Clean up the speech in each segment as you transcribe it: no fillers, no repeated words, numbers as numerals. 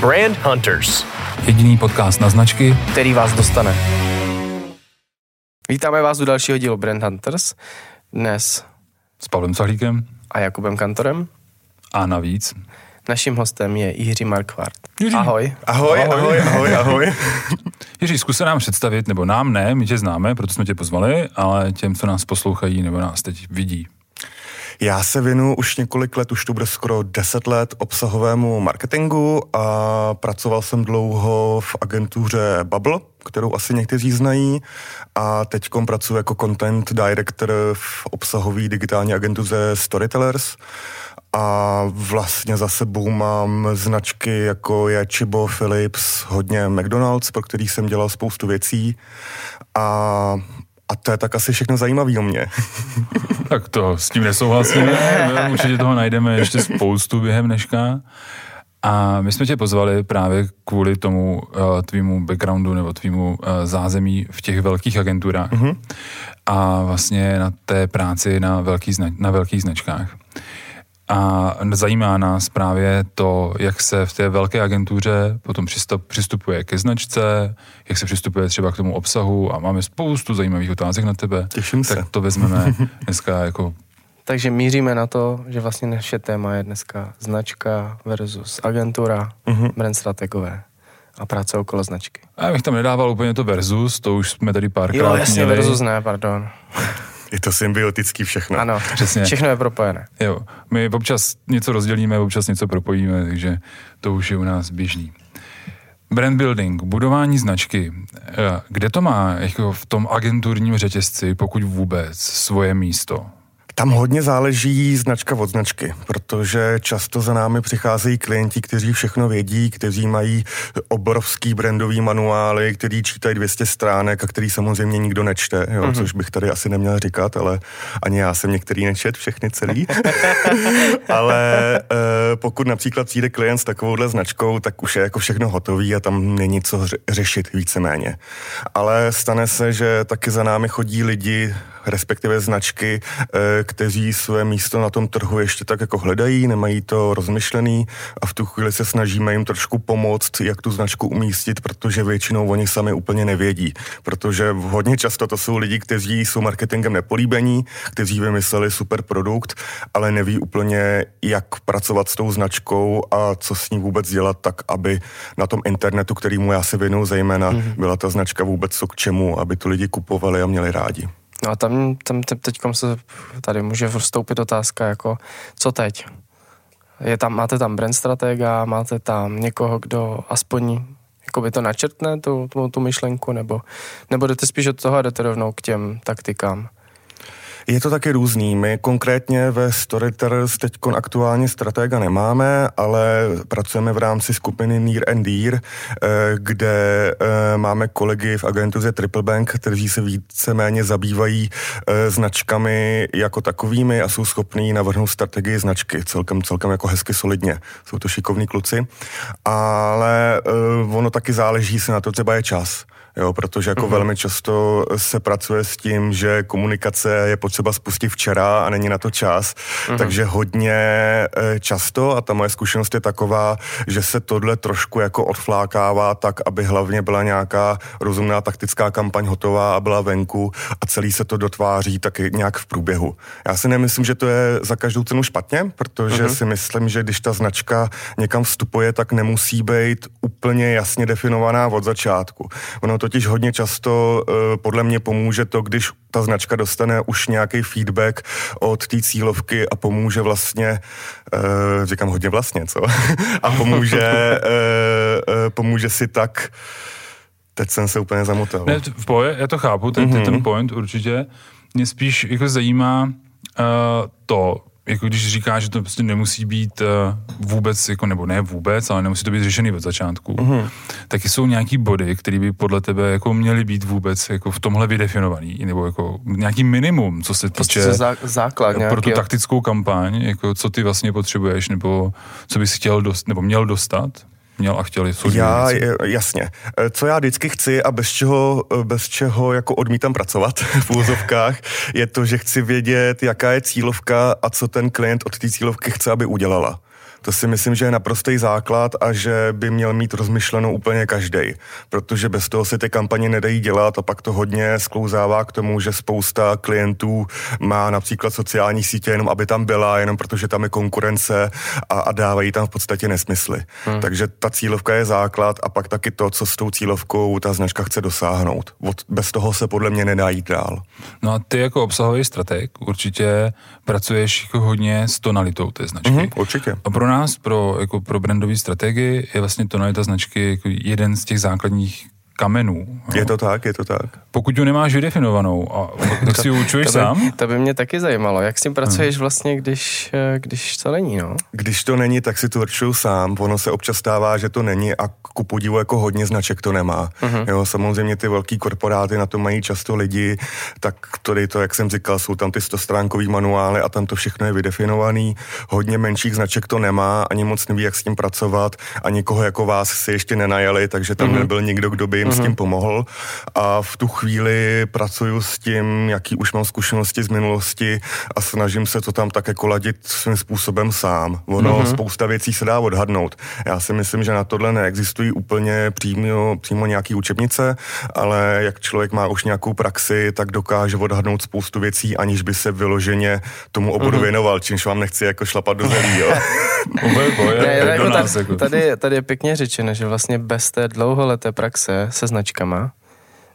Brand Hunters. Jediný podcast na značky, který vás dostane. Vítáme vás u dalšího dílu Brand Hunters. Dnes s Pavlem Cahlíkem a Jakubem Kantorem. A navíc naším hostem je Jiří Markvart. Ahoj. Ahoj, ahoj, ahoj, ahoj. Jiří, zkus se nám představit, nebo nám ne, my tě známe, proto jsme tě pozvali, ale těm, co nás poslouchají nebo nás teď vidí. Já se věnuju už několik let, už to bude skoro 10 let, obsahovému marketingu a pracoval jsem dlouho v agentuře Bubble, kterou asi někteří znají, a teďkom pracuji jako content director v obsahové digitální agentuře Storytellers. A vlastně za sebou mám značky, jako je Chibo, Philips, hodně McDonald's, pro který jsem dělal spoustu věcí. A to je tak asi všechno zajímavé o mě. Tak to s tím nesouhlasíme, určitě toho najdeme ještě spoustu během dneška. A my jsme tě pozvali právě kvůli tomu tvýmu backgroundu nebo tvýmu zázemí v těch velkých agenturách. Mm-hmm. A vlastně na té práci na velkých značkách. A zajímá nás právě to, jak se v té velké agentuře potom přistupuje ke značce, jak se přistupuje třeba k tomu obsahu, a máme spoustu zajímavých otázek na tebe. Těším se. Tak to vezmeme dneska jako... Takže míříme na to, že vlastně naše téma je dneska značka versus agentura, brand strategové a práce okolo značky. A já bych tam nedával úplně to versus, to už jsme tady párkrát měli. Jo, jasně, versus ne, pardon. Je to symbiotický všechno. Ano, přesně. Všechno je propojené. Jo, my občas něco rozdělíme, občas něco propojíme, takže to už je u nás běžný. Brand building, budování značky. Kde to má jako v tom agenturním řetězci, pokud vůbec, svoje místo? Tam hodně záleží značka od značky, protože často za námi přicházejí klienti, kteří všechno vědí, kteří mají obrovský brandový manuály, který čítají 200 stránek a který samozřejmě nikdo nečte, jo, což bych tady asi neměl říkat, ale ani já jsem některý nečet, všechny celý. Ale pokud například přijde klient s takovouhle značkou, tak už je jako všechno hotový a tam není co řešit víceméně. Ale stane se, že taky za námi chodí lidi, respektive značky, kteří své místo na tom trhu ještě tak jako hledají, nemají to rozmyšlený, a v tu chvíli se snažíme jim trošku pomoct, jak tu značku umístit, protože většinou oni sami úplně nevědí. Protože hodně často to jsou lidi, kteří jsou marketingem nepolíbení, kteří vymysleli super produkt, ale neví úplně, jak pracovat s tou značkou a co s ní vůbec dělat tak, aby na tom internetu, kterýmu já se věnuju zejména, byla ta značka vůbec co k čemu, aby to lidi kupovali a měli rádi. No a tam teďkom se tady může vstoupit otázka, jako co teď? Máte tam brand stratega, máte tam někoho, kdo aspoň jakoby to načrtne, tu myšlenku, nebo jdete spíš od toho a jdete rovnou k těm taktikám? Je to taky různý. My konkrétně ve Storytellers teď aktuálně stratega nemáme, ale pracujeme v rámci skupiny Near and Dear, kde máme kolegy v agentuře Triple Bank, kteří se víceméně zabývají značkami jako takovými a jsou schopní navrhnout strategii značky celkem jako hezky solidně. Jsou to šikovní kluci, ale ono taky záleží se na to, třeba je čas. Jo, protože jako velmi často se pracuje s tím, že komunikace je potřeba spustit včera a není na to čas, takže hodně často, a ta moje zkušenost je taková, že se tohle trošku jako odflákává tak, aby hlavně byla nějaká rozumná taktická kampaň hotová a byla venku, a celý se to dotváří taky nějak v průběhu. Já si nemyslím, že to je za každou cenu špatně, protože si myslím, že když ta značka někam vstupuje, tak nemusí být úplně jasně definovaná od začátku. Ono totiž hodně často podle mě pomůže to, když ta značka dostane už nějaký feedback od té cílovky a pomůže vlastně, říkám hodně vlastně, co? A pomůže si tak, teď jsem se úplně zamotal. Ne, já to chápu, ten point určitě. Mě spíš jako zajímá to, jako když říkáš, že to prostě nemusí být vůbec, jako, nebo ne vůbec, ale nemusí to být řešený od začátku, taky jsou nějaký body, které by podle tebe jako měly být vůbec jako v tomhle vydefinovaný, nebo jako nějaký minimum, co se týče základ pro nějaký, tu taktickou kampaň, jako co ty vlastně potřebuješ, nebo co bys chtěl nebo měl dostat. Měl a chtěli soudit. Jasně. Co já vždycky chci a bez čeho jako odmítám pracovat v úzovkách, je to, že chci vědět, jaká je cílovka a co ten klient od té cílovky chce, aby udělala. To si myslím, že je naprostý základ a že by měl mít rozmyšleno úplně každej, protože bez toho si ty kampaně nedají dělat a pak to hodně sklouzává k tomu, že spousta klientů má například sociální sítě jenom, aby tam byla, jenom protože tam je konkurence a dávají tam v podstatě nesmysly. Takže ta cílovka je základ a pak taky to, co s tou cílovkou ta značka chce dosáhnout. Bez toho se podle mě nedá jít dál. No a ty jako obsahový strateg určitě pracuješ jako hodně s tonalitou té značky. Určitě. A pro nás, pro brandové strategii, je vlastně tonalita značky jako jeden z těch základních kamenů. Je to tak, je to tak. Pokud ji nemáš vydefinovanou, tak si ji učuješ sám? To by mě taky zajímalo. Jak s tím pracuješ vlastně, když to není, no? Když to není, tak si to určuju sám. Ono se občas stává, že to není a ku podivu jako hodně značek to nemá. Jo, samozřejmě ty velký korporáty na to mají často lidi, tak tady to, jak jsem říkal, jsou tam ty 100stránkový manuály a tam to všechno je vydefinovaný. Hodně menších značek to nemá, ani moc neví, jak s tím pracovat a nikoho jako vás si ještě nenajeli, takže tam nebyl nikdo, kdo by s tím pomohl a v tu chvíli pracuju s tím, jaký už mám zkušenosti z minulosti a snažím se to tam také koladit svým způsobem sám. Ono spousta věcí se dá odhadnout. Já si myslím, že na tohle neexistují úplně přímo nějaký učebnice, ale jak člověk má už nějakou praxi, tak dokáže odhadnout spoustu věcí, aniž by se vyloženě tomu oboru věnoval, čímž vám nechci jako šlapat do zemí. Tady je pěkně řečeno, že vlastně bez té dlouholeté praxe se značkama,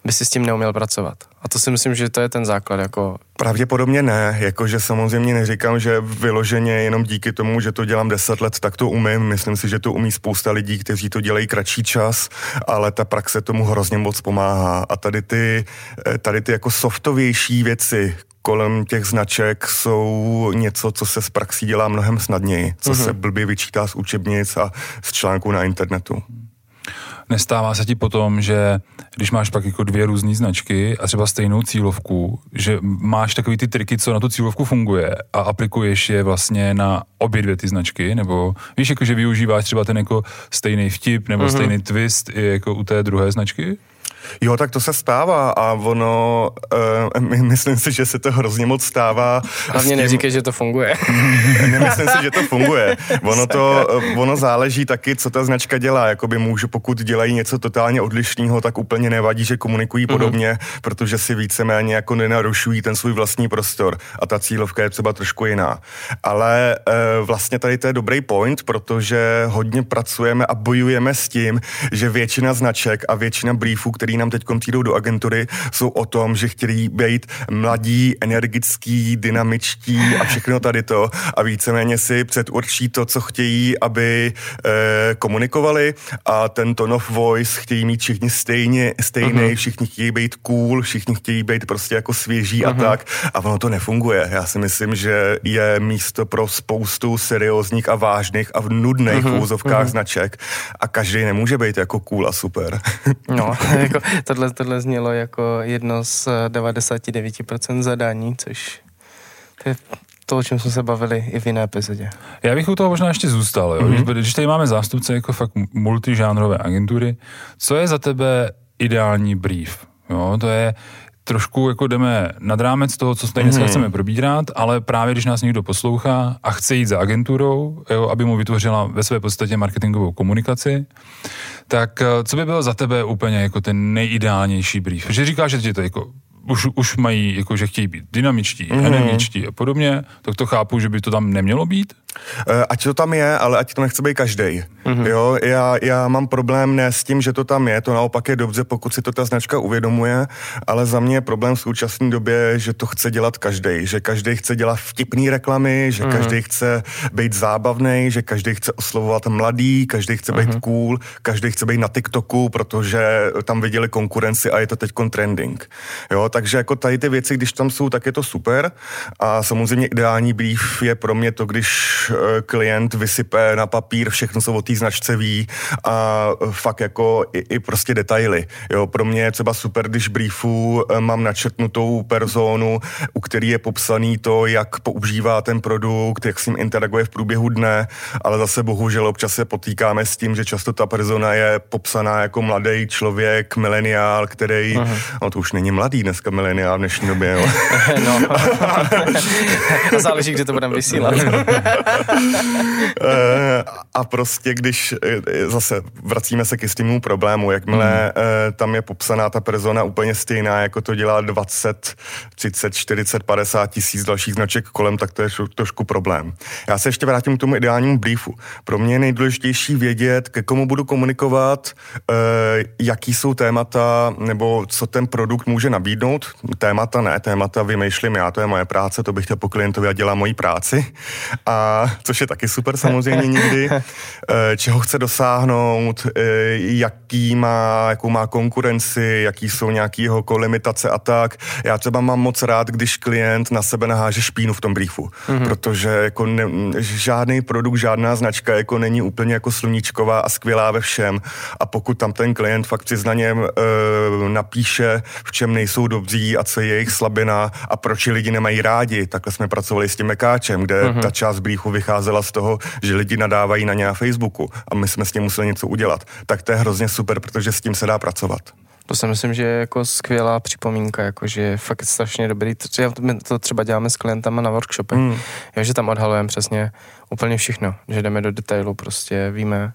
by si s tím neuměl pracovat. A to si myslím, že to je ten základ. Jako... Pravděpodobně ne, jakože samozřejmě neříkám, že vyloženě jenom díky tomu, že to dělám 10 let, tak to umím. Myslím si, že to umí spousta lidí, kteří to dělají kratší čas, ale ta praxe tomu hrozně moc pomáhá. A tady ty jako softovější věci kolem těch značek jsou něco, co se z praxí dělá mnohem snadněji, co se blbě vyčítá z učebnic a z článků na internetu. Nestává se ti potom, že když máš pak jako 2 různé značky a třeba stejnou cílovku, že máš takový ty triky, co na tu cílovku funguje a aplikuješ je vlastně na obě 2 ty značky, nebo víš, jako, že využíváš třeba ten jako stejný vtip nebo stejný twist i jako u té druhé značky? Jo, tak to se stává a ono, myslím si, že se to hrozně moc stává. Hlavně neříkej, že to funguje. Nemyslím si, že to funguje. Ono záleží taky, co ta značka dělá. Jakoby pokud dělají něco totálně odlišného, tak úplně nevadí, že komunikují podobně, protože si víceméně jako nenarušují ten svůj vlastní prostor a ta cílovka je třeba trošku jiná. Ale vlastně tady to je dobrý point, protože hodně pracujeme a bojujeme s tím, že většina značek a většina briefů, který nám teď přijdou do agentury, jsou o tom, že chtějí být mladí, energický, dynamičtí a všechno tady to a víceméně si předurčí to, co chtějí, aby komunikovali a ten tone of voice chtějí mít všichni stejný, všichni chtějí být cool, všichni chtějí být prostě jako svěží a tak a ono to nefunguje. Já si myslím, že je místo pro spoustu seriózních a vážných a nudných úzovkách značek a každý nemůže být jako cool a super. No. Jako, tohle znělo jako jedno z 99% zadání, což to je to, o čem jsme se bavili i v jiné epizodě. Já bych u toho možná ještě zůstal, jo? Když tady máme zástupce jako fakt multižánrové agentury, co je za tebe ideální brief? Jo, to je trošku jako jdeme nad rámec toho, co tady dneska chceme probírat, ale právě když nás někdo poslouchá a chce jít za agenturou, jo, aby mu vytvořila ve své podstatě marketingovou komunikaci, tak co by bylo za tebe úplně jako ten nejideálnější brief? Že říkáš, že tě to jako už mají, jako, že chtějí být dynamičtí, energičtí a podobně, tak to chápu, že by to tam nemělo být? Ať to tam je, ale ať to nechce být každej. Jo, já mám problém ne s tím, že to tam je, to naopak je dobře, pokud si to ta značka uvědomuje, ale za mě je problém v současné době, že to chce dělat každej, že každej chce dělat vtipný reklamy, že každej chce být zábavnej, že každej chce oslovovat mladý, každej chce být cool, každej chce být na TikToku, protože tam viděli konkurenci a je to teďkon trending. Jo, takže jako tady ty věci, když tam jsou, tak je to super a samozřejmě ideální brief je pro mě to, když klient vysype na papír všechno, co o té značce ví a fakt jako i prostě detaily. Jo, pro mě je třeba super, když briefu mám načrtnutou personu, u který je popsaný to, jak používá ten produkt, jak s ním interaguje v průběhu dne, ale zase bohužel občas se potýkáme s tím, že často ta persona je popsaná jako mladý člověk, mileniál, který, no to už není mladý dneska mileniál v dnešní době, jo. No. Záleží, kde to budeme vysílat. A prostě když, zase vracíme se k jistému problému, jakmile tam je popsaná ta persona úplně stejná, jako to dělá 20, 30, 40, 50 tisíc dalších značek kolem, tak to je trošku problém. Já se ještě vrátím k tomu ideálnímu briefu. Pro mě je nejdůležitější vědět, ke komu budu komunikovat, jaký jsou témata, nebo co ten produkt může nabídnout. Témata ne, témata vymýšlím já, to je moje práce, to bych chtěl po klientovi a dělá moji práci. A což je taky super samozřejmě nikdy. Čeho chce dosáhnout, jakou má konkurenci, jaký jsou nějaký jeho kolimitace a tak. Já třeba mám moc rád, když klient na sebe naháže špínu v tom briefu, protože jako žádný produkt, žádná značka jako není úplně jako sluníčková a skvělá ve všem. A pokud tam ten klient fakt přiznaně napíše, v čem nejsou dobří a co je jejich slabina a proč lidi nemají rádi, takhle jsme pracovali s tím Mekáčem, kde ta část briefu vycházela z toho, že lidi nadávají na ně na Facebooku a my jsme s tím museli něco udělat. Tak to je hrozně super, protože s tím se dá pracovat. To si myslím, že je jako skvělá připomínka, jako že je fakt strašně dobrý. My to třeba děláme s klientama na workshopech, že tam odhalujeme přesně úplně všechno, že jdeme do detailu, prostě víme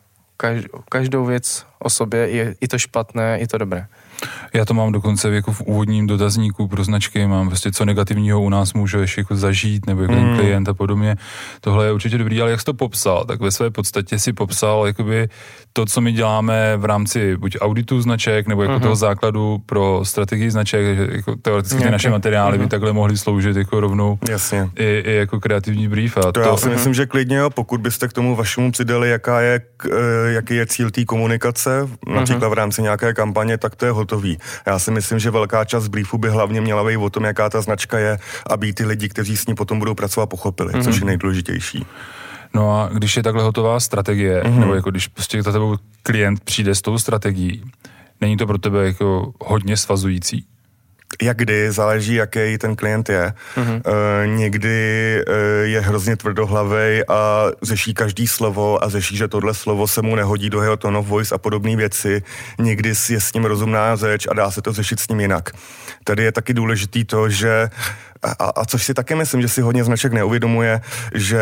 každou věc o sobě, i to špatné, i to dobré. Já to mám dokonce jako v úvodním dotazníku pro značky, mám prostě co negativního u nás můžeš jako zažít, nebo jako klient a podobně. Tohle je určitě dobrý, ale jak jsi to popsal, tak ve své podstatě si popsal jakoby to, co my děláme v rámci buď auditu značek, nebo jako toho základu pro strategii značek, jako teoreticky ty naše materiály by takhle mohly sloužit jako rovnou i jako kreativní brief. A to já si myslím, že klidně, pokud byste k tomu vašemu přidali, jaký je cíl té komunikace, například v rámci nějaké kampaně, tak to je hotový. Já si myslím, že velká část briefu by hlavně měla být o tom, jaká ta značka je, aby ty lidi, kteří s ní potom budou pracovat, pochopili, což je nejdůležitější. No a když je takhle hotová strategie, nebo jako když prostě za tebou klient přijde s tou strategií, není to pro tebe jako hodně svazující? Jak kdy, záleží, jaký ten klient je. Někdy je hrozně tvrdohlavej a řeší každý slovo a řeší, že tohle slovo se mu nehodí do jeho tone of voice a podobné věci. Někdy je s ním rozumná řeč a dá se to řešit s ním jinak. Tady je taky důležitý to, že a což si taky myslím, že si hodně značek neuvědomuje, že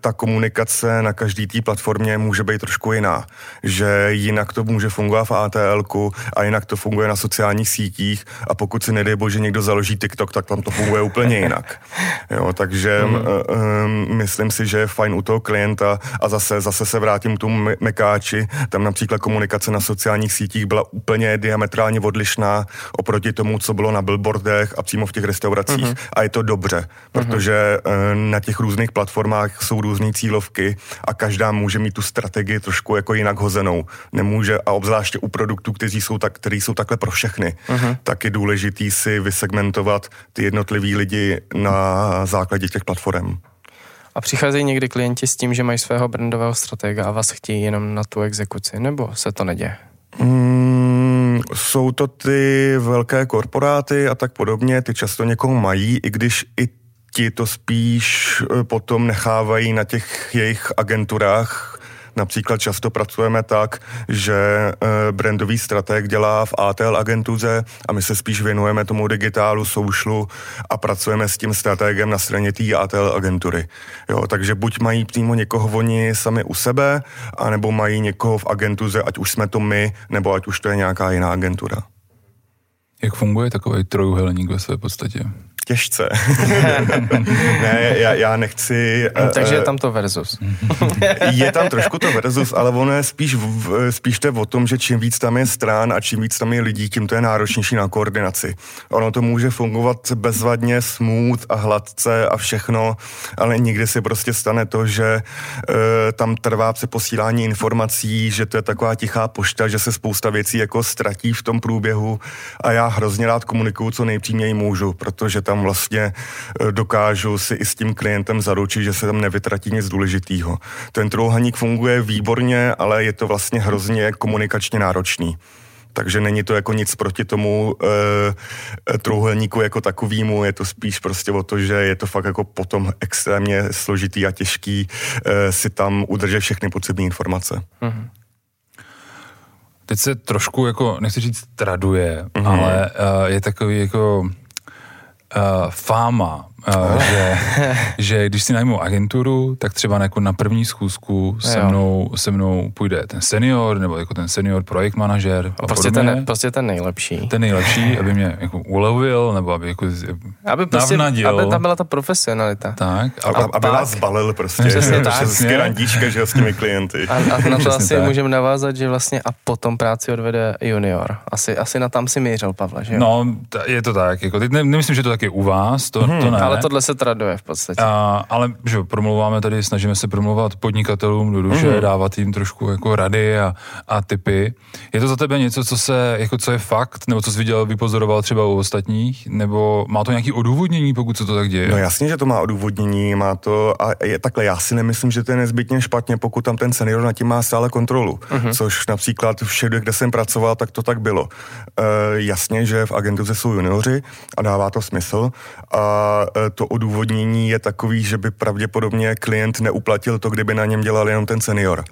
ta komunikace na každý té platformě může být trošku jiná. Že jinak to může fungovat v ATL-ku a jinak to funguje na sociálních sítích a pokud si nedej bože někdo založí TikTok, tak tam to funguje úplně jinak. Jo, takže myslím si, že je fajn u toho klienta a zase se vrátím k tomu Mekáči, tam například komunikace na sociálních sítích byla úplně diametrálně odlišná oproti tomu, co bylo na billboardech a přímo v těch restauracích. A je to dobře, protože na těch různých platformách jsou různé cílovky a každá může mít tu strategii trošku jako jinak hozenou. Nemůže, a obzvláště u produktů, kteří jsou takhle pro všechny, tak je důležitý si vysegmentovat ty jednotlivý lidi na základě těch platform. A přicházejí někdy klienti s tím, že mají svého brandového stratega a vás chtějí jenom na tu exekuci, nebo se to neděje? Jsou to ty velké korporáty a tak podobně, ty často někoho mají, i když i ti to spíš potom nechávají na těch jejich agenturách. Například často pracujeme tak, že brandový strateg dělá v ATL agentuře a my se spíš věnujeme tomu digitálu, soušlu a pracujeme s tím strategem na straně té ATL agentury. Jo, takže buď mají přímo někoho oni sami u sebe, anebo mají někoho v agentuře, ať už jsme to my, nebo ať už to je nějaká jiná agentura. Jak funguje takový trojuhelník ve své podstatě? Těžce. Ne, já nechci... Takže je tam to versus. Je tam trošku to versus, ale ono je spíš to je o tom, že čím víc tam je stran a čím víc tam je lidí, tím to je náročnější na koordinaci. Ono to může fungovat bezvadně, smooth a hladce a všechno, ale nikdy se prostě stane to, že tam trvá přeposílání informací, že to je taková tichá pošta, že se spousta věcí jako ztratí v tom průběhu a já hrozně rád komunikuju, co nejpřímněji můžu, protože tam vlastně dokážu si i s tím klientem zaručit, že se tam nevytratí nic důležitýho. Ten trouhelník funguje výborně, ale je to vlastně hrozně komunikačně náročný. Takže není to jako nic proti tomu trouhelníku jako takovýmu, je to spíš prostě o to, že je to fakt jako potom extrémně složitý a těžký si tam udržet všechny potřebné informace. Mhm. Teď se trošku jako, nechci říct traduje, ale je takový jako fáma že když si najmu agenturu, tak třeba jako na první schůzku se mnou půjde ten senior, nebo jako ten senior projekt manažer. A prostě ten nejlepší. Ten nejlepší, aby mě jako ulovil, nebo aby jako navnadil. Aby tam byla ta profesionalita. Tak. Aby vás balil prostě. Přesně tak. Randíčka, že s těmi klienty. A na to asi můžeme navázat, že vlastně a potom práci odvede junior. Asi na tam si mířil, Pavle, že jo? No, je to tak. Jako, teď nemyslím, že to tak je u vás, to ne. Ale tohle se traduje v podstatě. Ale že promluváme tady, snažíme se promluvat podnikatelům do duše, dávat jim trošku jako rady a tipy. Je to za tebe něco, co je fakt, nebo co jsi viděl, vypozoroval třeba u ostatních, nebo má to nějaký odůvodnění, pokud se to tak děje? No jasně, že to má odůvodnění, má to, a je takhle, já si nemyslím, že to je nezbytně špatně, pokud tam ten senior nad tím má stále kontrolu, což například všude, kde jsem pracoval, tak to tak bylo. Jasně, že v agentuře jsou junioři a dává to smysl a to odůvodnění je takový, že by pravděpodobně klient neuplatil to, kdyby na něm dělal jenom ten senior.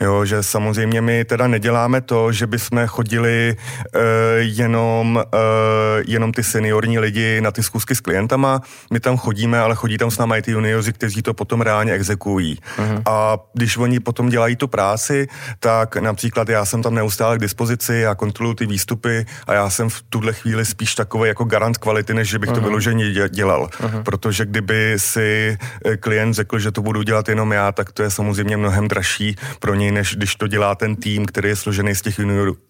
Jo, že samozřejmě my teda neděláme to, že by jsme chodili jenom ty seniorní lidi na ty schůzky s klientama, my tam chodíme, ale chodí tam s námi i ty junioři, kteří to potom reálně exekují. A když oni potom dělají tu práci, tak například já jsem tam neustále k dispozici, já kontroluji ty výstupy a já jsem v tuhle chvíli spíš takový jako garant kvality, než že bych to vyloženě dělal. Protože kdyby si klient řekl, že to budu dělat jenom já, tak to je samozřejmě mnohem dražší pro něj, než když to dělá ten tým, který je složený z těch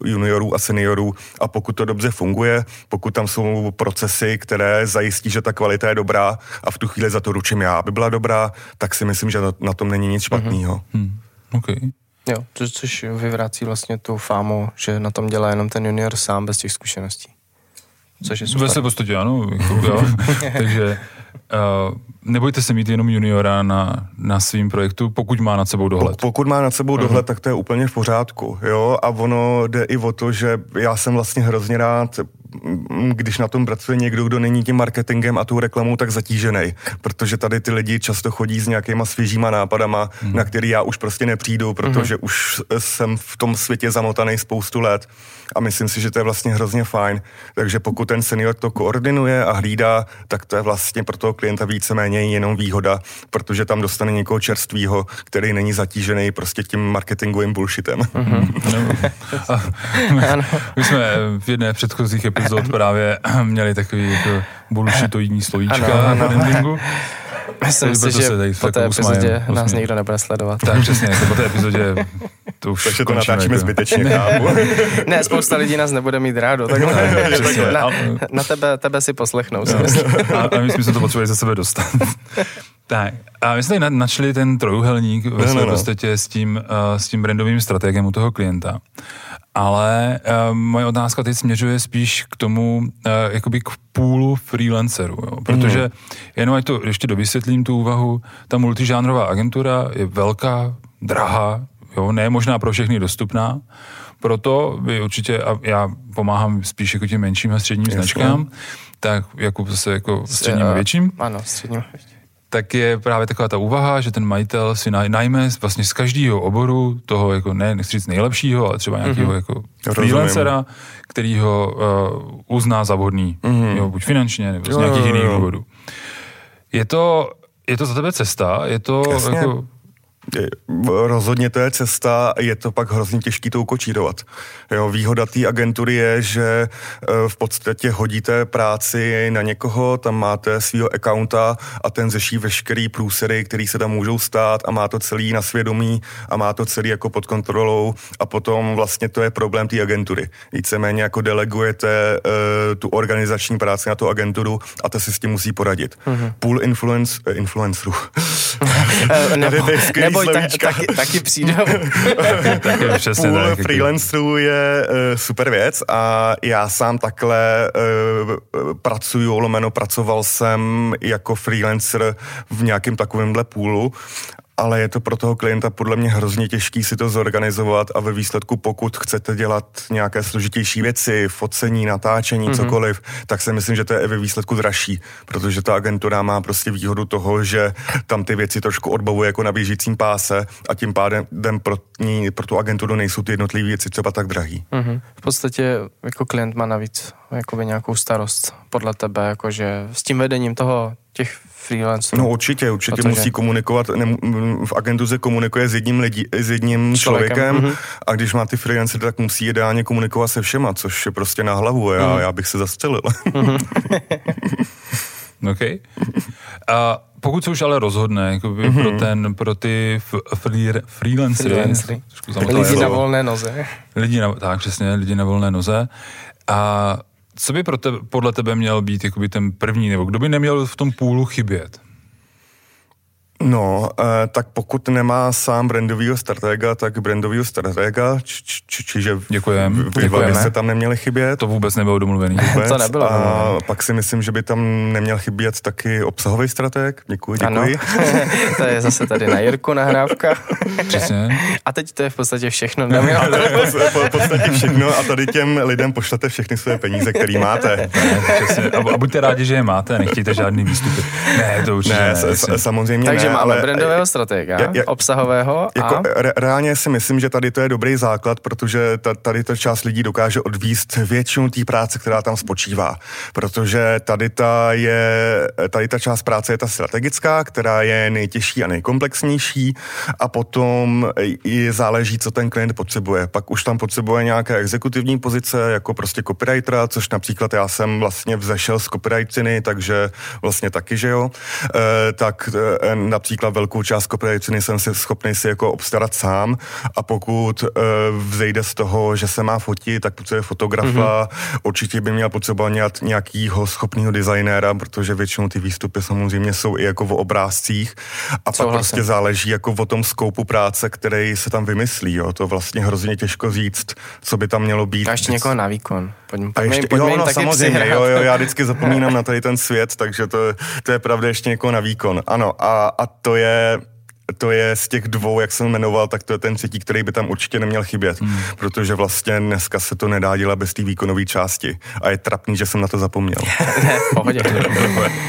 juniorů a seniorů. A pokud to dobře funguje, pokud tam jsou procesy, které zajistí, že ta kvalita je dobrá a v tu chvíli za to ručím já, aby byla dobrá, tak si myslím, že na tom není nic špatného. Okay. Jo, což vyvrací vlastně tu fámu, že na tom dělá jenom ten junior sám bez těch zkušeností. Což je super. V podstatě ano, takže nebojte se mít jenom juniora na svým projektu, pokud má nad sebou dohled. Pokud má nad sebou dohled, tak to je úplně v pořádku, jo, a ono jde i o to, že já jsem vlastně hrozně rád, když na tom pracuje někdo, kdo není tím marketingem a tou reklamou tak zatížený, protože tady ty lidi často chodí s nějakýma svěžíma nápadama, na který já už prostě nepřijdu, protože už jsem v tom světě zamotaný spoustu let a myslím si, že to je vlastně hrozně fajn. Takže pokud ten senior to koordinuje a hlídá, tak to je vlastně pro toho klienta víceméně jenom výhoda, protože tam dostane někoho čerstvýho, který není zatížený prostě tím marketingovým bullshitem. My jsme v jedné předchozích epizod právě měli takový jako bullshitoidní slovíčka na brandingu. Myslím si, že po té epizodě nás nikdo nebude sledovat. Tak přesně, po té epizodě to už končíme. To natáčíme zbytečně, kámo. Ne, spousta lidí nás nebude mít rádo. Na tebe si poslechnou. A my jsme to potřebovali za sebe dostat. Tak, a my jsme tady načli ten trojuhelník ve své podstatě s tím brandovým strategem u toho klienta. Ale moje otázka teď směřuje spíš k tomu, jakoby k půlu freelancerů, jo? Protože jenom ať to ještě dovysvětlím tu úvahu, ta multižánrová agentura je velká, drahá, jo? Ne možná pro všechny dostupná, proto by určitě, a já pomáhám spíš jako těm menším a středním značkám, tak Jakub zase jako středním a větším. Ano, středním a větším. Tak je právě taková ta úvaha, že ten majitel si najme vlastně z každého oboru toho, jako ne, nechci říct nejlepšího, ale třeba nějakého jako freelancera, který ho uzná za vhodný, jo, buď finančně, nebo z nějakých jiných oborů. Je to za tebe cesta? Je to jako... Rozhodně to je cesta, je to pak hrozně těžký to ukočírovat. Jo, výhoda té agentury je, že v podstatě hodíte práci na někoho, tam máte svýho accounta a ten řeší veškerý průsery, který se tam můžou stát a má to celý na svědomí a má to celý jako pod kontrolou a potom vlastně to je problém té agentury. Víceméně jako delegujete tu organizační práci na tu agenturu a ta si s tím musí poradit. Půl influencerů. Neboj, taky přijdou. Půl freelancerů je super věc a já sám takhle pracoval jsem jako freelancer v nějakém takovémhle půlu, ale je to pro toho klienta podle mě hrozně těžký si to zorganizovat a ve výsledku, pokud chcete dělat nějaké složitější věci, focení, natáčení, cokoliv, tak si myslím, že to je ve výsledku dražší, protože ta agentura má prostě výhodu toho, že tam ty věci trošku odbavuje jako na běžícím páse a tím pádem pro tu agenturu nejsou ty jednotlivé věci třeba tak drahý. V podstatě jako klient má navíc jakoby nějakou starost podle tebe, jakože s tím vedením toho těch freelancerů. No určitě musí komunikovat, v agentuře komunikuje s jedním člověkem. A když má ty freelancery, tak musí ideálně komunikovat se všema, což je prostě na hlavu a já bych se zastelil. Okay. A pokud se už ale rozhodne pro ty freelancery. Lidi na volné noze. Lidi na volné noze. A co by podle tebe měl být jakoby ten první, nebo kdo by neměl v tom půlu chybět? No, tak pokud nemá sám brandovýho stratega, tak brandovýho stratega, čiže vy dva byste tam neměli chybět. To vůbec nebylo domluvený. To nebylo. A pak si myslím, že by tam neměl chybět taky obsahový strateg. Děkuji. To je zase tady na Jirku nahrávka. Přesně. A teď to je v podstatě všechno. V podstatě všechno a tady těm lidem pošlete všechny své peníze, které máte. Přesně. A buďte rádi, že je máte, nechtějte žádný výstupy. Ne, to určitě ne, samozřejmě. Takže máme brandového stratega, obsahového a... Jako reálně si myslím, že tady to je dobrý základ, protože tady ta část lidí dokáže odvíst většinu té práce, která tam spočívá. Protože tady ta část práce je ta strategická, která je nejtěžší a nejkomplexnější a potom i záleží, co ten klient potřebuje. Pak už tam potřebuje nějaké exekutivní pozice, jako prostě copywritera, což například já jsem vlastně vzešel z copywritiny, takže vlastně taky, že jo. Například velkou část copywritiny jsem si schopný si jako obstarat sám a pokud vzejde z toho, že se má fotit, tak potřebuje fotografa, určitě by měl potřebovat nějakýho schopného designéra, protože většinou ty výstupy samozřejmě jsou i jako v obrázcích a pak prostě záleží jako o tom skoupu práce, který se tam vymyslí, jo. To vlastně hrozně těžko říct, co by tam mělo být. A ještě někoho na výkon. Já vždycky zapomínám na tady ten svět, takže to je pravda, ještě někoho na výkon. Ano, a to je z těch dvou, jak jsem jmenoval, tak to je ten třetí, který by tam určitě neměl chybět, protože vlastně dneska se to nedá dělat bez té výkonové části a je trapný, že jsem na to zapomněl. Ne, v pohodě.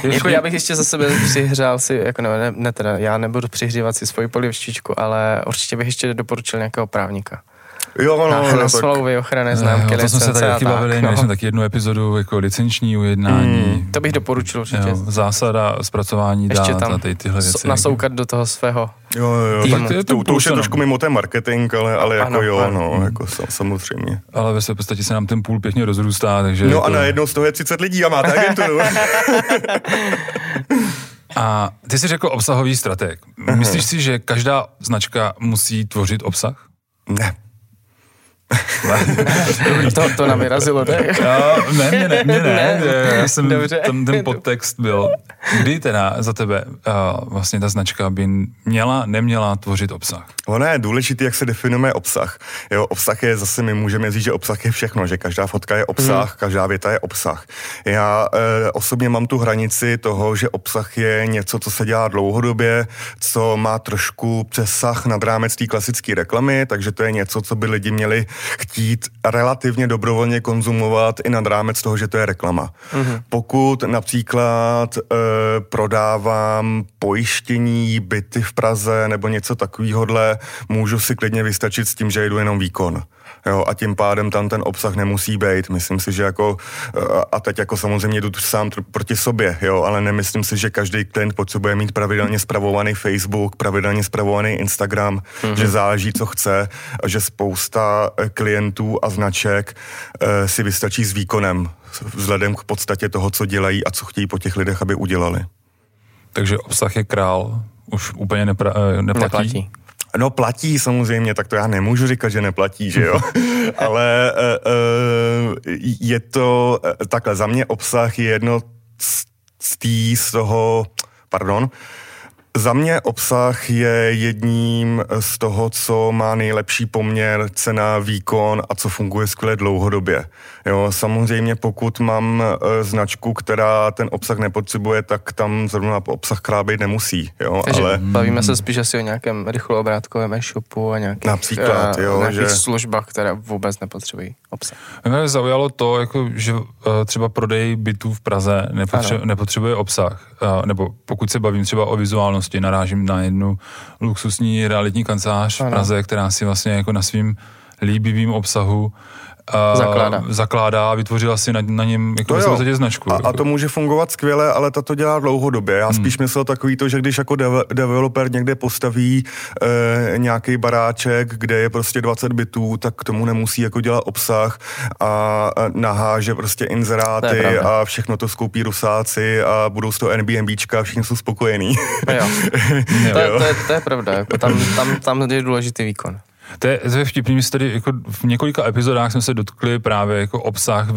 Jako já bych ještě za sebe přihřál si, jako ne, já nebudu přihřívat si svoji polivčičku, ale určitě bych ještě doporučil nějakého právníka. Jo, na smlouvy, ochranné známky, licence. To jsme se tady taky bavili, měli jsme taky jednu epizodu jako licenční ujednání. To bych doporučil určitě. Jo, zásada zpracování dát na tyhle věci. Nasoukat do toho svého. Jo, tak to už je trošku mimo ten marketing, ale ano, jako jako samozřejmě. Ale v podstatě se nám ten půl pěkně rozrůstá, takže... No a najednou z toho je 30 lidí a máte agenturu. A ty jsi řekl obsahový strateg. Myslíš si, že každá značka musí tvořit obsah? Ne. To nám vyrazilo, ne? Ne. Já jsem, tam ten podtext byl. Kdy teda za tebe vlastně ta značka by neměla tvořit obsah? Ono je důležité, jak se definuje obsah. Jo, obsah je zase, my můžeme říct, že obsah je všechno, že každá fotka je obsah, každá věta je obsah. Já osobně mám tu hranici toho, že obsah je něco, co se dělá dlouhodobě, co má trošku přesah nad rámec té klasické reklamy, takže to je něco, co by lidi měli chtít relativně dobrovolně konzumovat i nad rámec toho, že to je reklama. Pokud například prodávám pojištění, byty v Praze nebo něco takovýhodle, můžu si klidně vystačit s tím, že jdu jenom výkon. Jo, a tím pádem tam ten obsah nemusí být. Myslím si, že jako, a teď jako samozřejmě jdu sám proti sobě, jo, ale nemyslím si, že každý klient potřebuje mít pravidelně spravovaný Facebook, pravidelně spravovaný Instagram, že záleží, co chce, a že spousta klientů a značek si vystačí s výkonem, vzhledem k podstatě toho, co dělají a co chtějí po těch lidech, aby udělali. Takže obsah je král, už úplně neplatí? No platí samozřejmě, tak to já nemůžu říkat, že neplatí, že jo, ale je to takhle, za mě obsah je jedno za mě obsah je jedním z toho, co má nejlepší poměr cena, výkon a co funguje skvěle dlouhodobě. Jo, samozřejmě pokud mám značku, která ten obsah nepotřebuje, tak tam zrovna obsah krábejt nemusí. Jo, takže ale... bavíme se spíš asi o nějakém rychlobrátkovém e-shopu a nějakých službách, které vůbec nepotřebují obsah. Mě zaujalo to, jako, že třeba prodej bytů v Praze nepotřebuje obsah. Nebo pokud se bavím třeba o vizuálnosti, narážím na jednu luxusní realitní kancelář v Praze, která si vlastně jako na svým líbivým obsahu zakládá a vytvořila si na něm jako to značku. A to může fungovat skvěle, ale ta to dělá dlouhodobě. Já spíš myslel takový to, že když jako developer někde postaví nějaký baráček, kde je prostě 20 bytů, tak k tomu nemusí jako dělat obsah a naháže prostě inzeráty a všechno to skoupí Rusáci a budou z toho Airbnbčka a všichni jsou spokojení. Jo. To je pravda. Jako tam je důležitý výkon. To je vtipný, my tady jako v několika epizodách jsme se dotkli právě jako obsah,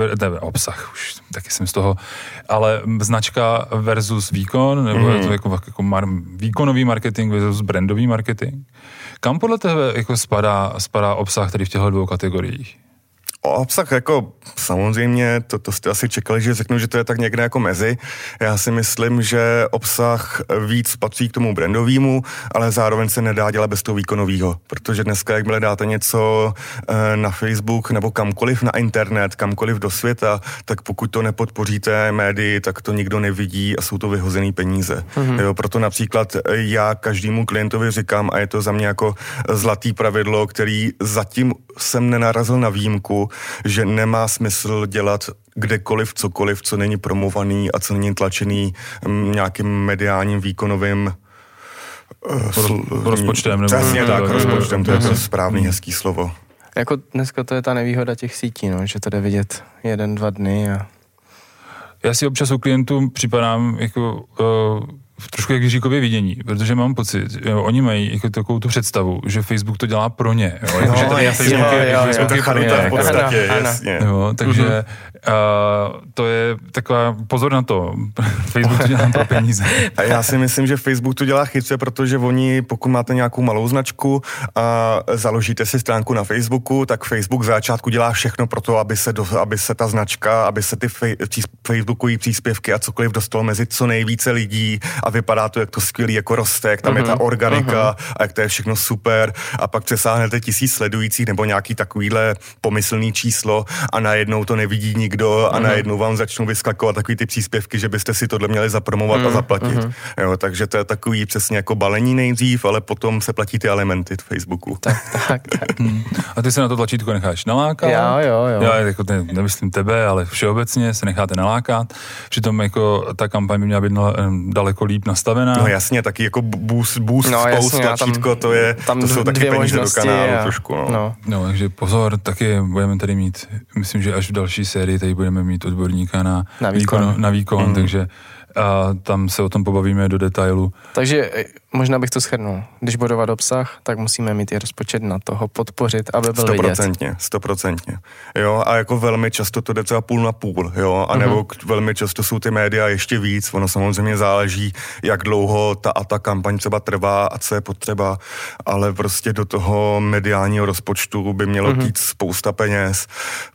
už taky jsem z toho, ale značka versus výkon, nebo je to jako výkonový marketing versus brandový marketing. Kam podle tebe jako spadá obsah tady v těchto dvou kategoriích? Obsah jako samozřejmě, to jste asi čekali, že řeknu, že to je tak někde jako mezi. Já si myslím, že obsah víc patří k tomu brandovému, ale zároveň se nedá dělat bez toho výkonového, protože dneska, jakmile dáte něco na Facebook nebo kamkoliv na internet, kamkoliv do světa, tak pokud to nepodpoříte médii, tak to nikdo nevidí a jsou to vyhozený peníze. Jo, proto například já každému klientovi říkám, a je to za mě jako zlatý pravidlo, který zatím jsem nenarazil na výjimku, že nemá smysl dělat kdekoliv, cokoliv, co není promovaný a co není tlačený nějakým mediálním výkonovým rozpočtem. Nebo přesně tak, rozpočtem, to je to správný, hezký slovo. Jako dneska to je ta nevýhoda těch sítí, no, že to jde vidět 1-2 dny. A... Já si občas u klientů připadám jako... trošku jak Jiříkově vidění, protože mám pocit, oni mají jako takovou tu představu, že Facebook to dělá pro ně. Jo? Jako, no, že tady jasně, Facebook je pro ně. V podstatě, jasně. Jo, takže to je taková, pozor na to, Facebook to dělá pro peníze. A já si myslím, že Facebook to dělá chytře, protože oni, pokud máte nějakou malou značku a založíte si stránku na Facebooku, tak Facebook v začátku dělá všechno pro to, aby se ta značka, aby se ty Facebookový příspěvky a cokoliv dostalo mezi co nejvíce lidí, a vypadá to, jak to skvělý, jako roste, jak tam je ta organika a jak to je všechno super a pak přesáhnete 1000 sledujících nebo nějaký takovýhle pomyslný číslo a najednou to nevidí nikdo a najednou vám začnou vyskakovat takový ty příspěvky, že byste si tohle měli zapromovat a zaplatit. Jo, takže to je takový přesně jako balení nejdřív, ale potom se platí ty alimenty v Facebooku. Tak. A ty se na to tlačítko necháš nalákat? Jo. Já jako nemyslím tebe, ale všeobecně se necháte nalákat, přitom jako ta kampaň by měla být daleko líp nastavená. No jasně, taky jako boost, tlačítko, to jsou taky peníze do kanálu trošku. No, takže pozor, taky budeme tady mít, myslím, že až v další sérii tady budeme mít odborníka na výkon, takže tam se o tom pobavíme do detailu. Takže možná bych to shrnul. Když budovat obsah, tak musíme mít i rozpočet na toho podpořit, aby byl vidět. 100%. Jo, a jako velmi často to jde třeba půl na půl, jo, a nebo velmi často jsou ty média ještě víc, ono samozřejmě záleží, jak dlouho ta a ta kampaň třeba trvá a co je potřeba, ale prostě do toho mediálního rozpočtu by mělo jít spousta peněz,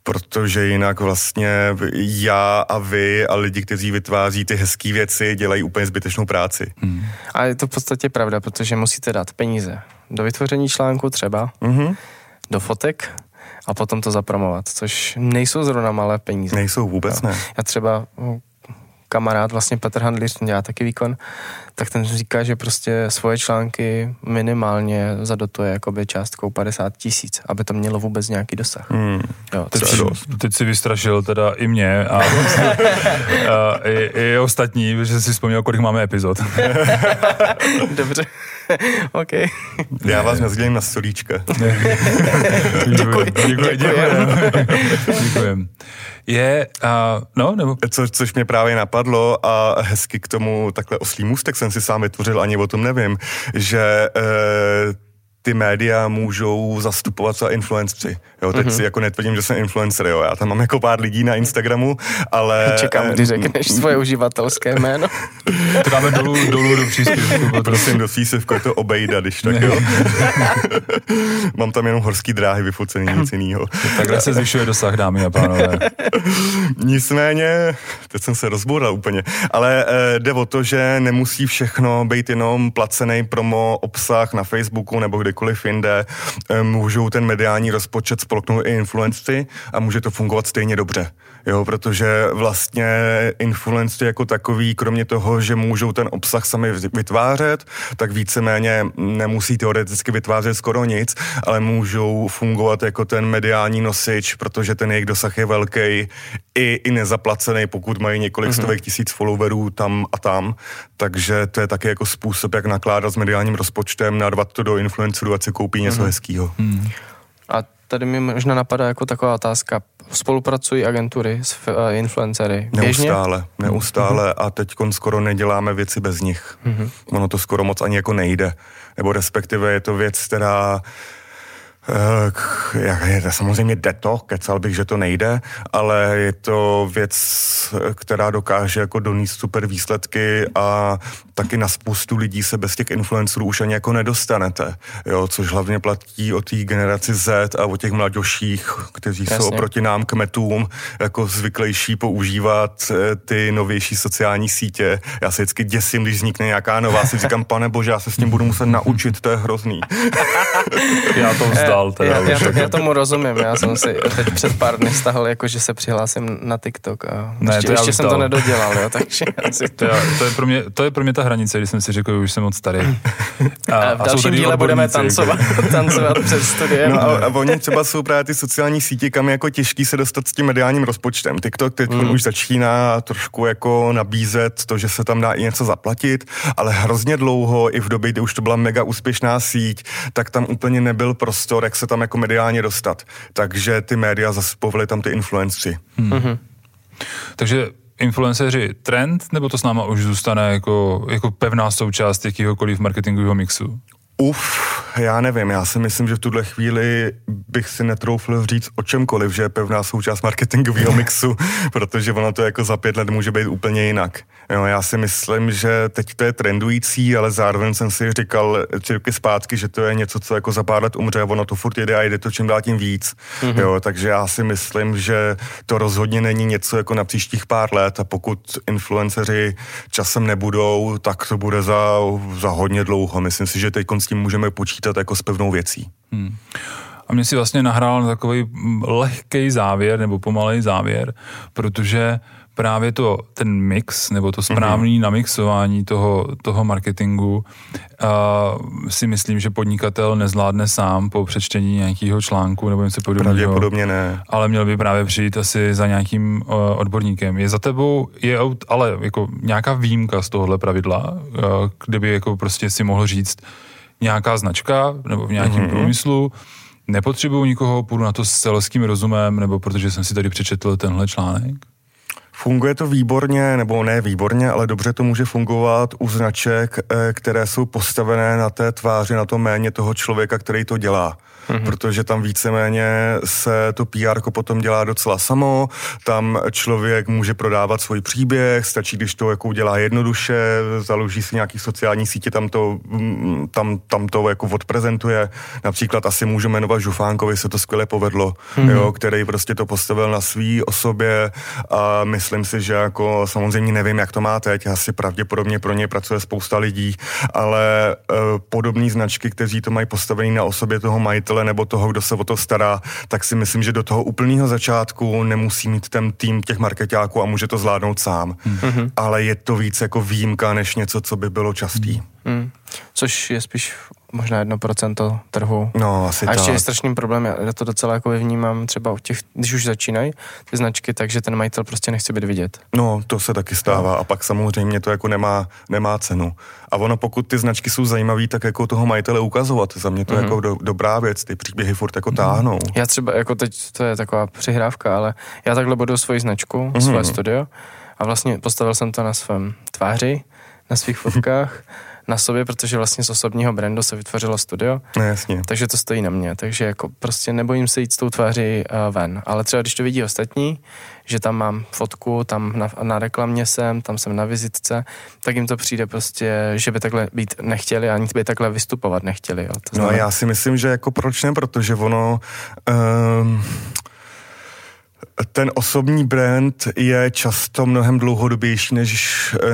protože jinak vlastně já a vy a lidi, kteří vytváří ty hezký věci, dělají úplně zbytečnou práci. A je to v podstatě pravda, protože musíte dát peníze do vytvoření článku třeba, do fotek a potom to zapromovat, což nejsou zrovna malé peníze. Nejsou vůbec, ne. Já třeba kamarád, vlastně Petr Handlíř, ten dělá taky výkon, tak ten říká, že prostě svoje články minimálně zadotuje jakoby částkou 50 000, aby to mělo vůbec nějaký dosah. Teď si vystrašil teda i mě a i ostatní, protože si vzpomněl, kolik máme epizod. Dobře. OK. Já vás nezdělím na stolíčka. Děkujem. Což mě právě napadlo a hezky k tomu takhle oslý můstek jsem si sám vytvořil, ani o tom nevím, že ty média můžou zastupovat třeba influencery. Jo, teď si jako netvrdím, že jsem influencer, jo. Já tam mám jako pár lidí na Instagramu, ale... Čekám, když řekneš svoje uživatelské jméno. To dáme dolů do příspěvku. Prosím, do příspěvku, je to Obejda, když tak, jo. Mám tam jenom horský dráhy vyfocený, nic jinýho. Takhle se zvyšuje dosah, dámy a pánové. Nicméně, teď jsem se rozboural úplně, ale jde o to, že nemusí všechno být jenom placený promo obsah na Facebooku nebo kdekoliv jinde, můžou ten mediální rozpočet spolknout i influenci a může to fungovat stejně dobře. Jo, protože vlastně influenci jako takový, kromě toho, že můžou ten obsah sami vytvářet, tak víceméně nemusí teoreticky vytvářet skoro nic, ale můžou fungovat jako ten mediální nosič, protože ten jejich dosah je velký i nezaplacený, pokud mají několik stovek tisíc followerů tam a tam. Takže to je taky jako způsob, jak nakládat s mediálním rozpočtem, narvat to do influencerů, ať si koupí něco hezkýho. Mm. A tady mi možná napadá jako taková otázka. Spolupracují agentury s influencery? Běžně? Neustále a teď skoro neděláme věci bez nich. Mm-hmm. Ono to skoro moc ani jako nejde. Nebo respektive je to věc, která samozřejmě jde to, kecal bych, že to nejde, ale je to věc, která dokáže jako donést super výsledky a taky na spoustu lidí se bez těch influencerů už ani jako nedostanete, jo, což hlavně platí o té generaci Z a o těch mladoších, kteří jsou oproti nám kmetům jako zvyklejší používat ty novější sociální sítě. Já se vždycky děsím, když vznikne nějaká nová, si říkám, pane bože, já se s tím budu muset naučit, to je hrozný. Já to vzdal. Já tomu rozumím, já jsem si teď před pár dny stahal, jako že se přihlásím na TikTok a ještě jsem to nedodělal, jo, takže asi to je pro mě ta hranice, když jsem si řekl, že už jsem moc starý. A v dalším díle budeme tancovat před studiem. No a oni třeba jsou právě ty sociální sítě, kam je jako těžký se dostat s tím mediálním rozpočtem. TikTok teď už začíná trošku jako nabízet to, že se tam dá i něco zaplatit, ale hrozně dlouho, i v době, kdy už to byla mega úspěšná síť, tak tam úplně nebyl prostor, jak se tam jako mediálně dostat. Takže ty média zaspovili tam ty influenci. Mm-hmm. Takže influenceři trend, nebo to s náma už zůstane jako pevná součást jakéhokoliv marketingového mixu? Já nevím, já si myslím, že v tuhle chvíli bych si netroufl říct o čemkoliv, že je pevná součást marketingového mixu, protože ono to jako za 5 let může být úplně jinak. Jo, já si myslím, že teď to je trendující, ale zároveň jsem si říkal 3 roky zpátky, že to je něco, co jako za 5 let umře, ono to furt jede a jde to čím dál tím víc. Mm-hmm. Jo, takže já si myslím, že to rozhodně není něco jako na příštích 5 let a pokud influenceři časem nebudou, tak to bude za hodně dlouho. Myslím si, že teď tím můžeme počítat jako s pevnou věcí. Hmm. A mě si vlastně nahrál na takový lehkej závěr, nebo pomalej závěr, protože právě ten mix, nebo to správný namixování toho marketingu si myslím, že podnikatel nezvládne sám po přečtení nějakého článku nebo něco podobného. Pravděpodobně ne. Ale měl by právě přijít asi za nějakým odborníkem. Je za tebou, ale jako nějaká výjimka z tohohle pravidla, kde by jako prostě si mohl říct, nějaká značka nebo v nějakém průmyslu, nepotřebuju nikoho, půjdu na to s selským rozumem, nebo protože jsem si tady přečetl tenhle článek? Funguje to výborně, nebo ne výborně, ale dobře to může fungovat u značek, které jsou postavené na té tváři, na to méně toho člověka, který to dělá. Mm-hmm. Protože tam víceméně se to PR potom dělá docela samo, tam člověk může prodávat svůj příběh, stačí, když to jako udělá jednoduše, založí si nějaký sociální sítě, tam to jako odprezentuje. Například asi můžu jmenovat Žufánkovi, se to skvěle povedlo, jo, který prostě to postavil na svý osobě a myslím si, že jako samozřejmě nevím, jak to má teď, asi pravděpodobně pro něj pracuje spousta lidí, ale podobné značky, kteří to mají postavený na osobě toho majitele nebo toho, kdo se o to stará, tak si myslím, že do toho úplného začátku nemusí mít ten tým těch marketáků a může to zvládnout sám. Mm-hmm. Ale je to víc jako výjimka, než něco, co by bylo častý. Mm. Což je spíš možná 1% trhu. No, asi tak. A ještě je strašný problém, já to docela jako vnímám třeba u těch, když už začínají ty značky, takže ten majitel prostě nechce být vidět. No, to se taky stává a pak samozřejmě to jako nemá cenu. A ono, pokud ty značky jsou zajímavý, tak jako toho majitele ukazovat. Za mě to je jako dobrá věc, ty příběhy furt jako táhnou. Já třeba, jako teď to je taková přihrávka, ale já takhle budu svoji značku, svoje studio a vlastně postavil jsem to na svém tváři, na svých fotkách, na sobě, protože vlastně z osobního brandu se vytvořilo studio. No, jasně. Takže to stojí na mě, takže jako prostě nebojím se jít s tou tváří ven, ale třeba když to vidí ostatní, že tam mám fotku, tam na reklamě jsem, tam jsem na vizitce, tak jim to přijde prostě, že by takhle být nechtěli a ani by takhle vystupovat nechtěli. Jo. To znamená... No a já si myslím, že jako proč ne, protože ono... Ten osobní brand je často mnohem dlouhodobější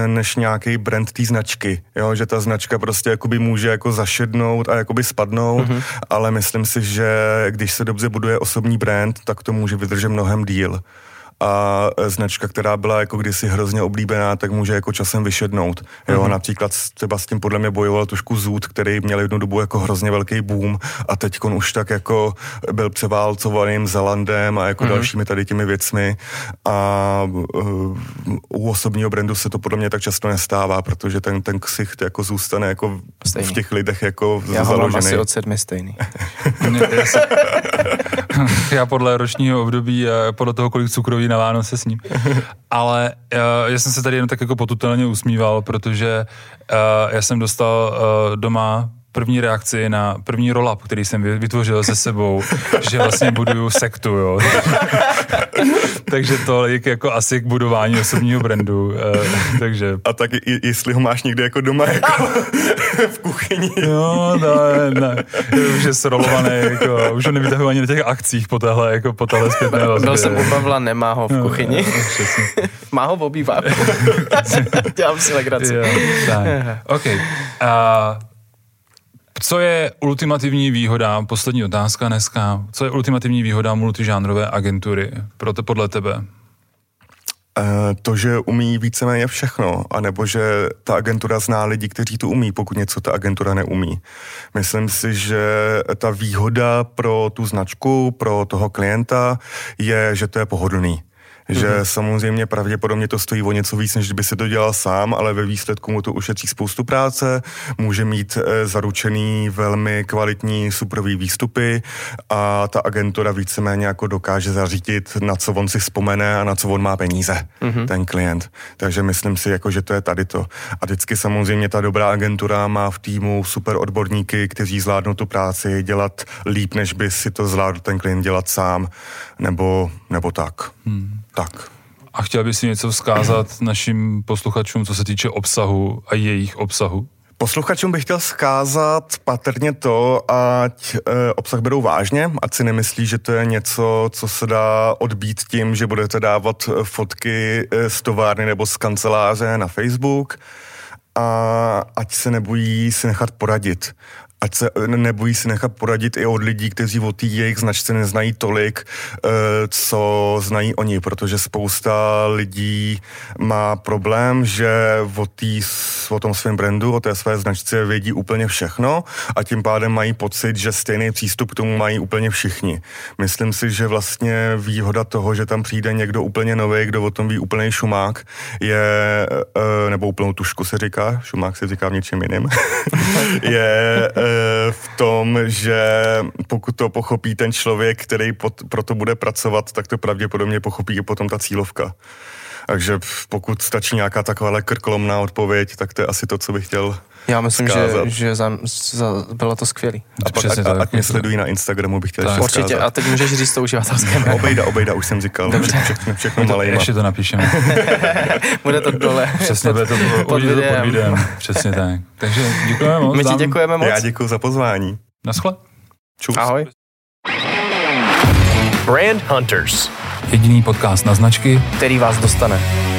než nějaký brand té značky, jo? Že ta značka prostě jakoby může jako zašednout a jakoby spadnout, ale myslím si, že když se dobře buduje osobní brand, tak to může vydržet mnohem díl. A značka, která byla jako kdysi hrozně oblíbená, tak může jako časem vyšednout. Jo, například třeba s tím podle mě bojoval trošku Zoot, který měl jednu dobu jako hrozně velký boom a teď on už tak jako byl převálcovaným Zalandem a jako dalšími tady těmi věcmi a u osobního brandu se to podle mě tak často nestává, protože ten ksicht jako zůstane jako stejný v těch lidech jako já založený. Já mám asi od 7 stejný. Já podle ročního období a podle toho, kolik cukroví naláno se s ním. Ale já jsem se tady jenom tak jako potutelně usmíval, protože já jsem dostal doma první reakci na první roll-up, který jsem vytvořil se sebou, že vlastně buduju sektu, jo. Takže to je jako asi k budování osobního brandu. Takže. A tak jestli ho máš někde jako doma jako v kuchyni. No, ne. Už je srolovaný, jako, už ho nevytahuji ani na těch akcích po téhle zpětné vazbě. Byl jsem u Pavla, nemá ho v kuchyni. No, má ho v obýváku. Dělám si legraci. Jo, tak. OK. Co je ultimativní výhoda, poslední otázka dneska, co je ultimativní výhoda multižánrové agentury podle tebe? To, že umí víceméně všechno, anebo že ta agentura zná lidi, kteří to umí, pokud něco ta agentura neumí. Myslím si, že ta výhoda pro tu značku, pro toho klienta je, že to je pohodlný. Že samozřejmě pravděpodobně to stojí o něco víc, než kdyby se to dělal sám, ale ve výsledku mu to ušetří spoustu práce, může mít zaručený velmi kvalitní superový výstupy a ta agentura víceméně jako dokáže zařídit, na co on si vzpomene a na co on má peníze, ten klient. Takže myslím si, jako, že to je tady to. A vždycky samozřejmě ta dobrá agentura má v týmu super odborníky, kteří zvládnou tu práci dělat líp, než by si to zvládl ten klient dělat sám, nebo tak. Tak. A chtěl bys si něco vzkázat našim posluchačům, co se týče obsahu a jejich obsahu? Posluchačům bych chtěl vzkázat patrně to, ať obsah berou vážně, ať si nemyslí, že to je něco, co se dá odbít tím, že budete dávat fotky z továrny nebo z kanceláře na Facebook a ať se nebojí si nechat poradit. Ať se nebojí si nechat poradit i od lidí, kteří o té jejich značce neznají tolik, co znají oni, protože spousta lidí má problém, že o tom svém brandu, o té své značce vědí úplně všechno a tím pádem mají pocit, že stejný přístup k tomu mají úplně všichni. Myslím si, že vlastně výhoda toho, že tam přijde někdo úplně nový, kdo o tom ví úplný šumák, je, nebo úplnou tušku se říká, šumák se říká v něčem jiném, je v tom, že pokud to pochopí ten člověk, který pro to bude pracovat, tak to pravděpodobně pochopí i potom ta cílovka. Takže pokud stačí nějaká takováhle krkolomná odpověď, tak to je asi to, co bych chtěl. Já myslím, že bylo to skvělý. A pak, ať mě sledují na Instagramu, bych chtěl ještě vzkázat. Určitě, a teď můžeš říct to uživatelskému. Obejda, už jsem říkal. Dobře. Všechno malejma. Ještě to napíšeme. Bude to dole. Přesně, bude to pod videem. Přesně tak. Takže děkujeme moc. My ti děkujeme moc. Já děkuji za pozvání. Naschle. Čus. Ahoj. Brand Hunters. Jediný podcast na značky, který vás dostane.